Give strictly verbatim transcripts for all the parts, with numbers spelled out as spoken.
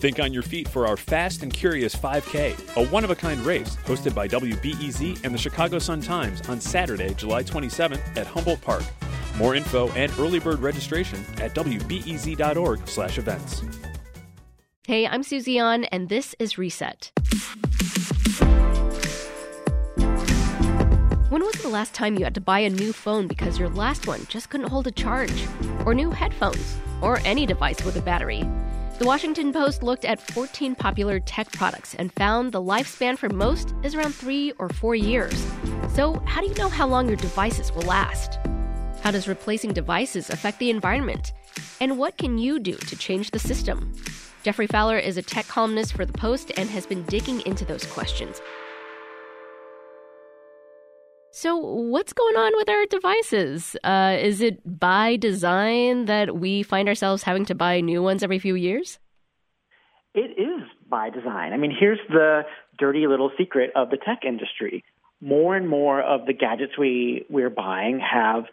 Think on your feet for our Fast and Curious five K, a one-of-a-kind race hosted by W B E Z and the Chicago Sun-Times on Saturday, July twenty-seventh at Humboldt Park. More info and early bird registration at w b e z dot org slash events. Hey, I'm Susie Ahn, and this is Reset. When was the last time you had to buy a new phone because your last one just couldn't hold a charge? Or new headphones? Or any device with a battery? The Washington Post looked at fourteen popular tech products and found the lifespan for most is around three or four years. So how do you know how long your devices will last? How does replacing devices affect the environment? And what can you do to change the system? Geoffrey Fowler is a tech columnist for The Post and has been digging into those questions. So what's going on with our devices? Uh, is it by design that we find ourselves having to buy new ones every few years? It is by design. I mean, here's the dirty little secret of the tech industry. More and more of the gadgets we, we're buying have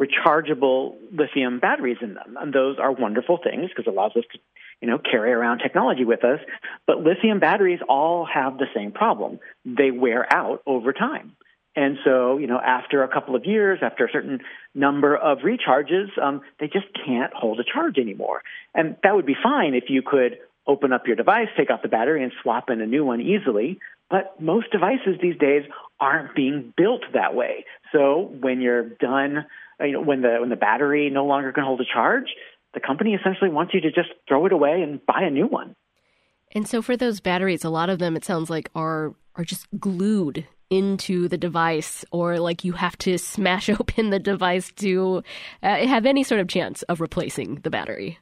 rechargeable lithium batteries in them. And those are wonderful things because it allows us to, you know, carry around technology with us. But lithium batteries all have the same problem. They wear out over time. And so, you know, after a couple of years, after a certain number of recharges, um, they just can't hold a charge anymore. And that would be fine if you could open up your device, take out the battery, and swap in a new one easily. But most devices these days aren't being built that way. So when you're done, you know, when the when the battery no longer can hold a charge, the company essentially wants you to just throw it away and buy a new one. And so for those batteries, a lot of them, it sounds like, are are just glued into the device, or like you have to smash open the device to uh, have any sort of chance of replacing the battery.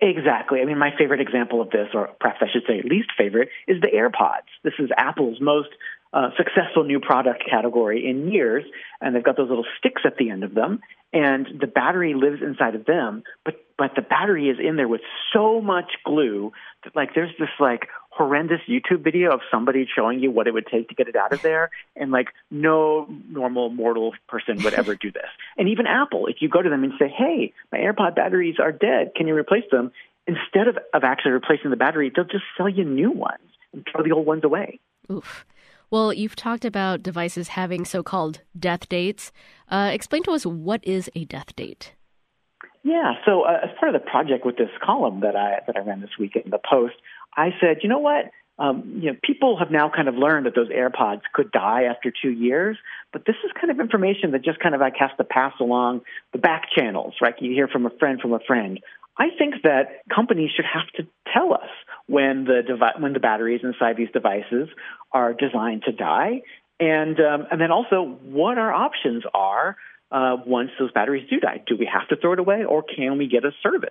Exactly. I mean, my favorite example of this, or perhaps I should say least favorite, is the AirPods. This is Apple's most uh, successful new product category in years, and they've got those little sticks at the end of them, and the battery lives inside of them, but but the battery is in there with so much glue that, like, there's this, like, horrendous YouTube video of somebody showing you what it would take to get it out of there. And, like, no normal mortal person would ever do this. And even Apple, if you go to them and say, hey, my AirPod batteries are dead, can you replace them? Instead of, of actually replacing the battery, they'll just sell you new ones and throw the old ones away. Oof. Well, you've talked about devices having so-called death dates. Uh, explain to us, what is a death date? Yeah, so uh, as part of the project with this column that I that I ran this week in The Post, I said, you know what, um, you know, people have now kind of learned that those AirPods could die after two years, but this is kind of information that just kind of, like, has to pass along the back channels, right? You hear from a friend from a friend. I think that companies should have to tell us when the devi- when the batteries inside these devices are designed to die, and um, and then also what our options are uh, once those batteries do die. Do we have to throw it away, or can we get a service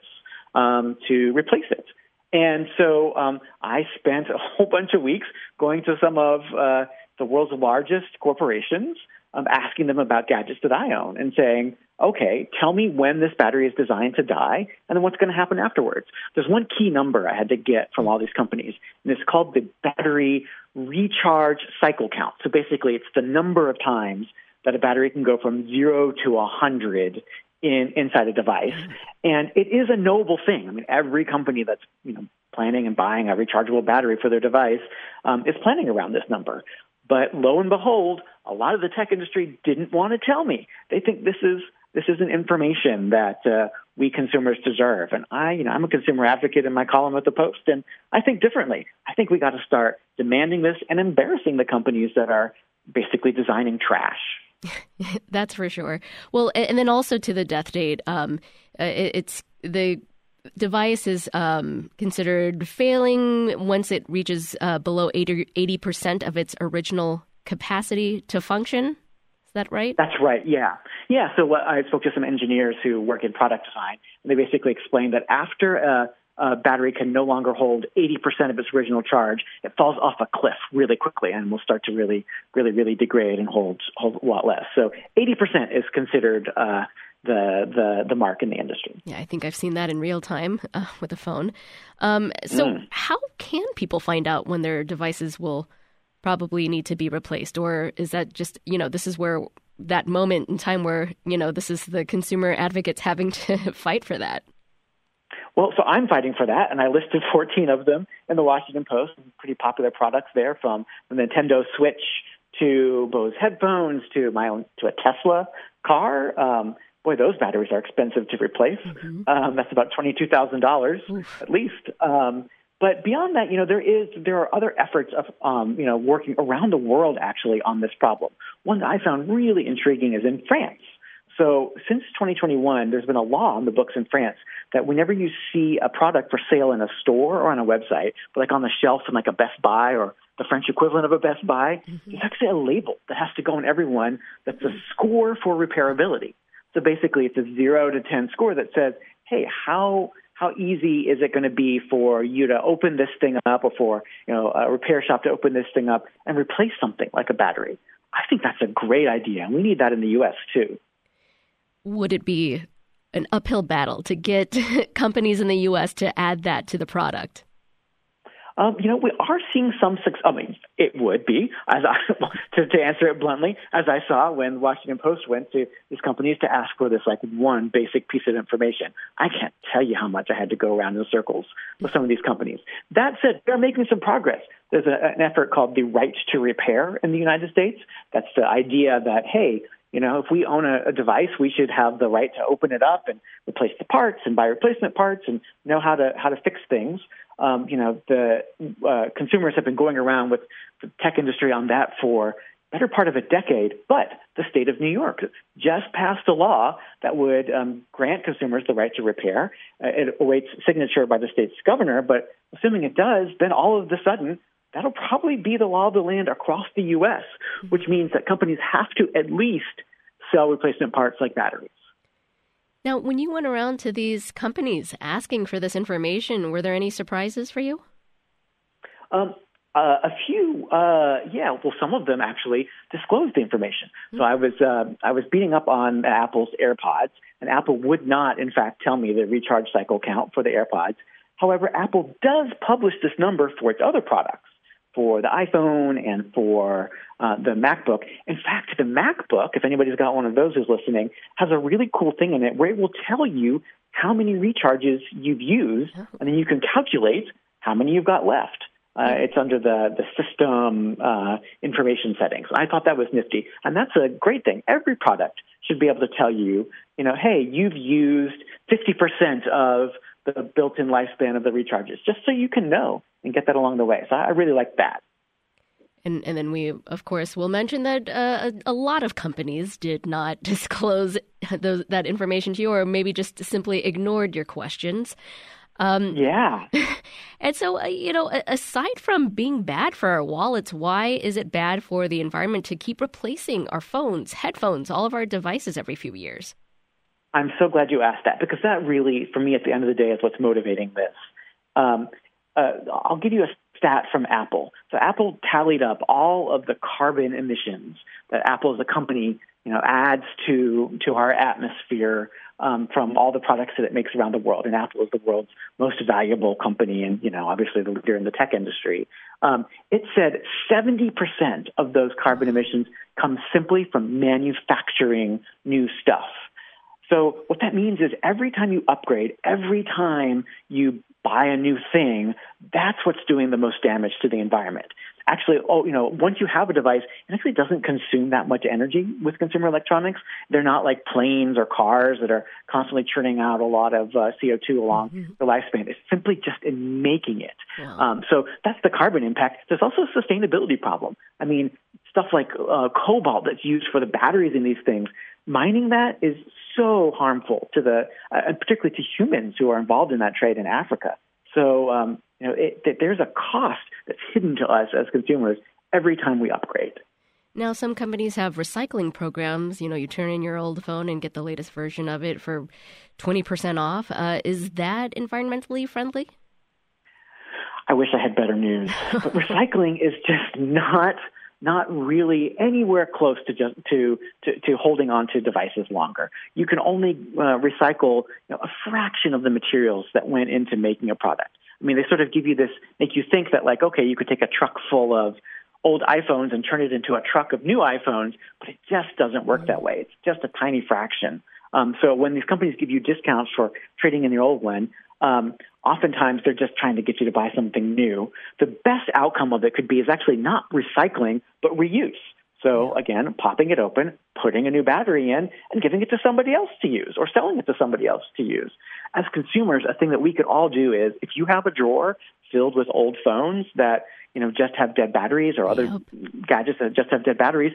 um, to replace it? And so um, I spent a whole bunch of weeks going to some of uh, the world's largest corporations, um, asking them about gadgets that I own and saying, okay, tell me when this battery is designed to die and then what's going to happen afterwards. There's one key number I had to get from all these companies, and it's called the battery recharge cycle count. So basically it's the number of times that a battery can go from zero to one hundred in inside a device. And it is a noble thing. I mean, every company that's, you know, planning and buying a rechargeable battery for their device um, is planning around this number. But lo and behold, a lot of the tech industry didn't want to tell me. They think this is this isn't information that uh, we consumers deserve. And I, you know, I'm a consumer advocate in my column at The Post, and I think differently. I think we got to start demanding this and embarrassing the companies that are basically designing trash. That's for sure. Well, and then also to the death date, um, it's the device is um, considered failing once it reaches uh, below eighty percent of its original capacity to function. Is that right? That's right. Yeah. Yeah. So uh, I spoke to some engineers who work in product design, and they basically explained that after a uh, battery can no longer hold eighty percent of its original charge, it falls off a cliff really quickly and will start to really, really, really degrade and hold hold a lot less. So eighty percent is considered uh, the, the the mark in the industry. Yeah, I think I've seen that in real time uh, with a phone. Um, so mm. how can people find out when their devices will probably need to be replaced? Or is that just, you know, this is where that moment in time where, you know, this is the consumer advocates having to fight for that? Well, so I'm fighting for that, and I listed fourteen of them in The Washington Post, pretty popular products there, from the Nintendo Switch to Bose headphones to my own, to a Tesla car. Um, boy, those batteries are expensive to replace. Mm-hmm. Um, that's about twenty-two thousand dollars at least. Um, But beyond that, you know, there is there are other efforts of, um, you know, working around the world, actually, on this problem. One that I found really intriguing is in France. So since twenty twenty-one, there's been a law on the books in France that whenever you see a product for sale in a store or on a website, but like on the shelf in like a Best Buy or the French equivalent of a Best Buy, mm-hmm. there's actually a label that has to go on every one that's a score for repairability. So basically, it's a zero to ten score that says, hey, how... How easy is it going to be for you to open this thing up, or for, you know, a repair shop to open this thing up and replace something like a battery? I think that's a great idea, and we need that in the U S too. Would it be an uphill battle to get companies in the U S to add that to the product? Um, you know, we are seeing some success. I mean, it would be, as I, to, to answer it bluntly, as I saw when The Washington Post went to these companies to ask for this, like, one basic piece of information. I can't tell you how much I had to go around in circles with some of these companies. That said, they're making some progress. There's a, an effort called the Right to Repair in the United States. That's the idea that, hey, you know, if we own a, a device, we should have the right to open it up and replace the parts and buy replacement parts and know how to how to fix things. Um, you know, the uh, consumers have been going around with the tech industry on that for the better part of a decade, but the state of New York just passed a law that would um, grant consumers the right to repair. Uh, it awaits signature by the state's governor, but assuming it does, then all of a sudden, that'll probably be the law of the land across the U S, which means that companies have to at least sell replacement parts like batteries. Now, when you went around to these companies asking for this information, were there any surprises for you? Um, uh, a few, uh, yeah. Well, some of them actually disclosed the information. Mm-hmm. So I was uh, I was beating up on Apple's AirPods, and Apple would not, in fact, tell me the recharge cycle count for the AirPods. However, Apple does publish this number for its other products, for the iPhone and for uh, the MacBook. In fact, the MacBook, if anybody's got one of those who's listening, has a really cool thing in it where it will tell you how many recharges you've used, and then you can calculate how many you've got left. Uh, it's under the, the system uh, information settings. I thought that was nifty, and that's a great thing. Every product should be able to tell you, you know, hey, you've used fifty percent of the built-in lifespan of the recharges, just so you can know and get that along the way. So I really like that. And and then we, of course, will mention that uh, a, a lot of companies did not disclose those, that information to you, or maybe just simply ignored your questions. Um, yeah. And so, uh, you know, aside from being bad for our wallets, why is it bad for the environment to keep replacing our phones, headphones, all of our devices every few years? I'm so glad you asked that, because that really, for me, at the end of the day, is what's motivating this. Um, uh, I'll give you a stat from Apple. So Apple tallied up all of the carbon emissions that Apple as a company, you know, adds to to our atmosphere um, from all the products that it makes around the world. And Apple is the world's most valuable company, and, you know, obviously the leader in the tech industry. Um, it said seventy percent of those carbon emissions come simply from manufacturing new stuff. So what that means is every time you upgrade, every time you buy a new thing, that's what's doing the most damage to the environment. Actually, oh, you know, once you have a device, it actually doesn't consume that much energy with consumer electronics. They're not like planes or cars that are constantly churning out a lot of uh, C O two along mm-hmm. the lifespan. It's simply just in making it. Wow. Um, so that's the carbon impact. There's also a sustainability problem. I mean, stuff like uh, cobalt that's used for the batteries in these things, mining that is so harmful to the, uh, and particularly to humans who are involved in that trade in Africa. So, um, you know, it, there's a cost that's hidden to us as consumers every time we upgrade. Now, some companies have recycling programs. You know, you turn in your old phone and get the latest version of it for twenty percent off. Uh, is that environmentally friendly? I wish I had better news. But recycling is just not not really anywhere close to just to, to, to holding on to devices longer. You can only uh, recycle you know, a fraction of the materials that went into making a product. I mean, they sort of give you this, make you think that, like, okay, you could take a truck full of old iPhones and turn it into a truck of new iPhones, but it just doesn't work that way. It's just a tiny fraction. Um, so when these companies give you discounts for trading in the old one, um, oftentimes they're just trying to get you to buy something new. The best outcome of it could be is actually not recycling, but reuse. So again, popping it open, putting a new battery in, and giving it to somebody else to use or selling it to somebody else to use. As consumers, a thing that we could all do is if you have a drawer filled with old phones that you know, just have dead batteries or other yep. gadgets that just have dead batteries,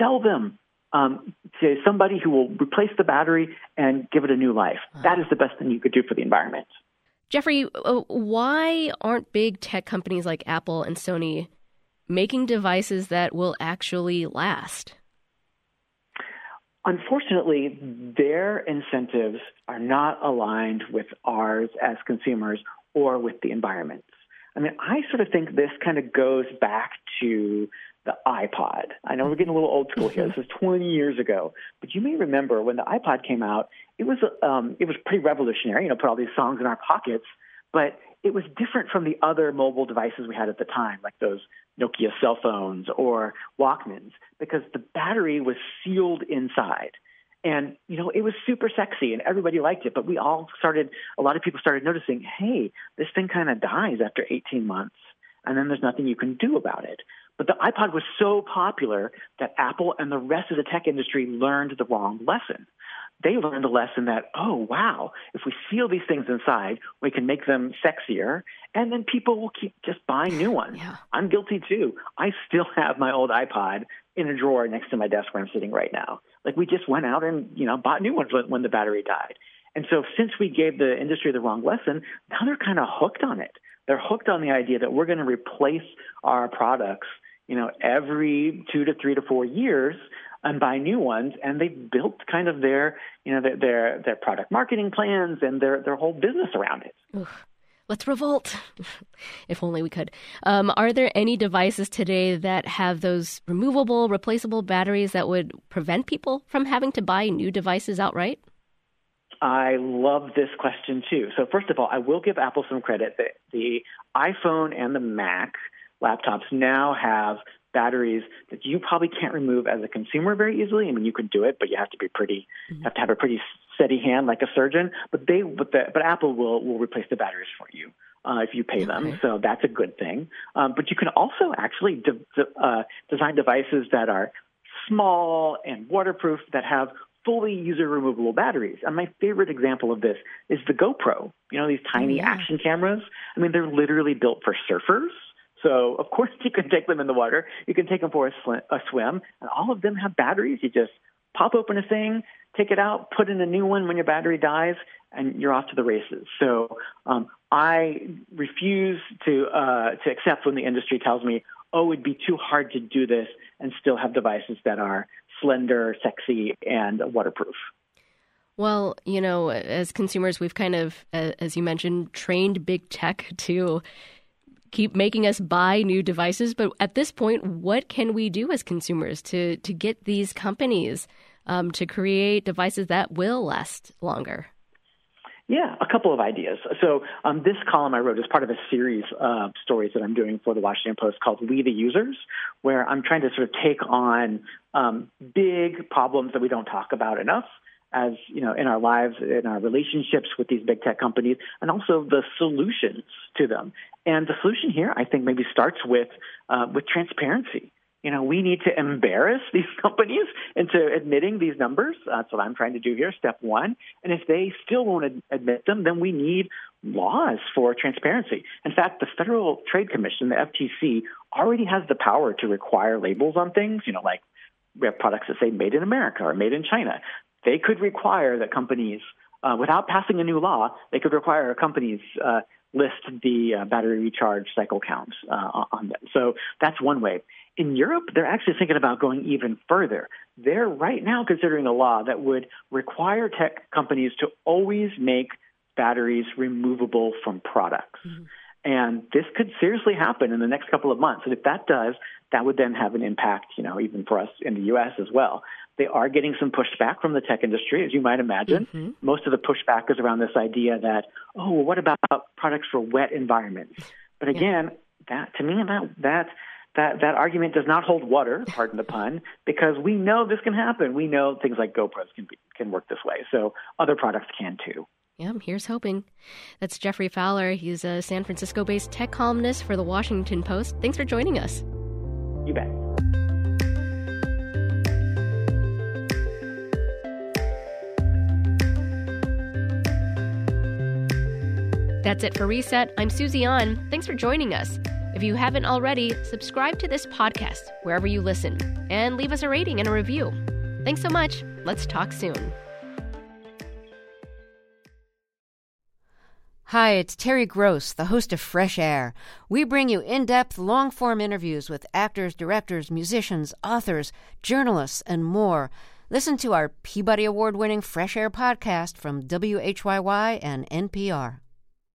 sell them um, to somebody who will replace the battery and give it a new life. Wow. That is the best thing you could do for the environment. Geoffrey, why aren't big tech companies like Apple and Sony making devices that will actually last? Unfortunately, their incentives are not aligned with ours as consumers or with the environment. I mean, I sort of think this kind of goes back to the iPod. I know we're getting a little old school here. This was twenty years ago. But you may remember when the iPod came out, it was um, it was pretty revolutionary, you know, put all these songs in our pockets. But it was different from the other mobile devices we had at the time, like those Nokia cell phones or Walkmans, because the battery was sealed inside. And, you know, it was super sexy and everybody liked it. But we all started, a lot of people started noticing, hey, this thing kind of dies after eighteen months. And then there's nothing you can do about it. But the iPod was so popular that Apple and the rest of the tech industry learned the wrong lesson. They learned the lesson that, oh, wow, if we seal these things inside, we can make them sexier, and then people will keep just buying new ones. Yeah. I'm guilty, too. I still have my old iPod in a drawer next to my desk where I'm sitting right now. Like, we just went out and, you know, bought new ones when the battery died. And so since we gave the industry the wrong lesson, now they're kind of hooked on it. They're hooked on the idea that we're going to replace our products, you know, every two to three to four years and buy new ones, and they've built kind of their, you know, their their, their product marketing plans and their, their whole business around it. Oof. Let's revolt, if only we could. Um, are there any devices today that have those removable, replaceable batteries that would prevent people from having to buy new devices outright? I love this question, too. So first of all, I will give Apple some credit. The, the iPhone and the Mac laptops now have batteries that you probably can't remove as a consumer very easily. I mean, you could do it, but you have to be pretty, mm-hmm. have to have a pretty steady hand, like a surgeon. But they, but, the, but Apple will will replace the batteries for you uh, if you pay okay. them. So that's a good thing. Um, but you can also actually de- de- uh, design devices that are small and waterproof that have fully user-removable batteries. And my favorite example of this is the GoPro. You know, these tiny yeah. action cameras. I mean, they're literally built for surfers. So, of course, you can take them in the water. You can take them for a, sw- a swim. And all of them have batteries. You just pop open a thing, take it out, put in a new one when your battery dies, and you're off to the races. So um, I refuse to uh, to accept when the industry tells me, oh, it'd be too hard to do this and still have devices that are slender, sexy, and waterproof. Well, you know, as consumers, we've kind of, as you mentioned, trained big tech to keep making us buy new devices. But at this point, what can we do as consumers to, to get these companies um, to create devices that will last longer? Yeah, a couple of ideas. So um, this column I wrote is part of a series of stories that I'm doing for The Washington Post called We the Users, where I'm trying to sort of take on um, big problems that we don't talk about enough, as you know, in our lives, in our relationships with these big tech companies, and also the solutions to them. And the solution here, I think, maybe starts with uh, with transparency. You know, we need to embarrass these companies into admitting these numbers. That's what I'm trying to do here, step one. And if they still won't ad- admit them, then we need laws for transparency. In fact, the Federal Trade Commission, the F T C, already has the power to require labels on things, you know, like we have products that say made in America or made in China. They could require that companies, uh, without passing a new law, they could require companies uh, list the uh, battery recharge cycle counts uh, on them. So that's one way. In Europe, they're actually thinking about going even further. They're right now considering a law that would require tech companies to always make batteries removable from products. Mm-hmm. And this could seriously happen in the next couple of months. And if that does, that would then have an impact, you know, even for us in the U S as well. They are getting some pushback from the tech industry, as you might imagine. Mm-hmm. Most of the pushback is around this idea that, oh, well, what about products for wet environments? But again, yeah. that to me, that that that that argument does not hold water, pardon the pun, because we know this can happen. We know things like GoPros can be, can work this way. So other products can too. Yeah, here's hoping. That's Geoffrey Fowler. He's a San Francisco-based tech columnist for The Washington Post. Thanks for joining us. You bet. That's it for Reset. I'm Susie Ahn. Thanks for joining us. If you haven't already, subscribe to this podcast wherever you listen and leave us a rating and a review. Thanks so much. Let's talk soon. Hi, it's Terry Gross, the host of Fresh Air. We bring you in-depth, long-form interviews with actors, directors, musicians, authors, journalists, and more. Listen to our Peabody Award-winning Fresh Air podcast from W H Y Y and N P R.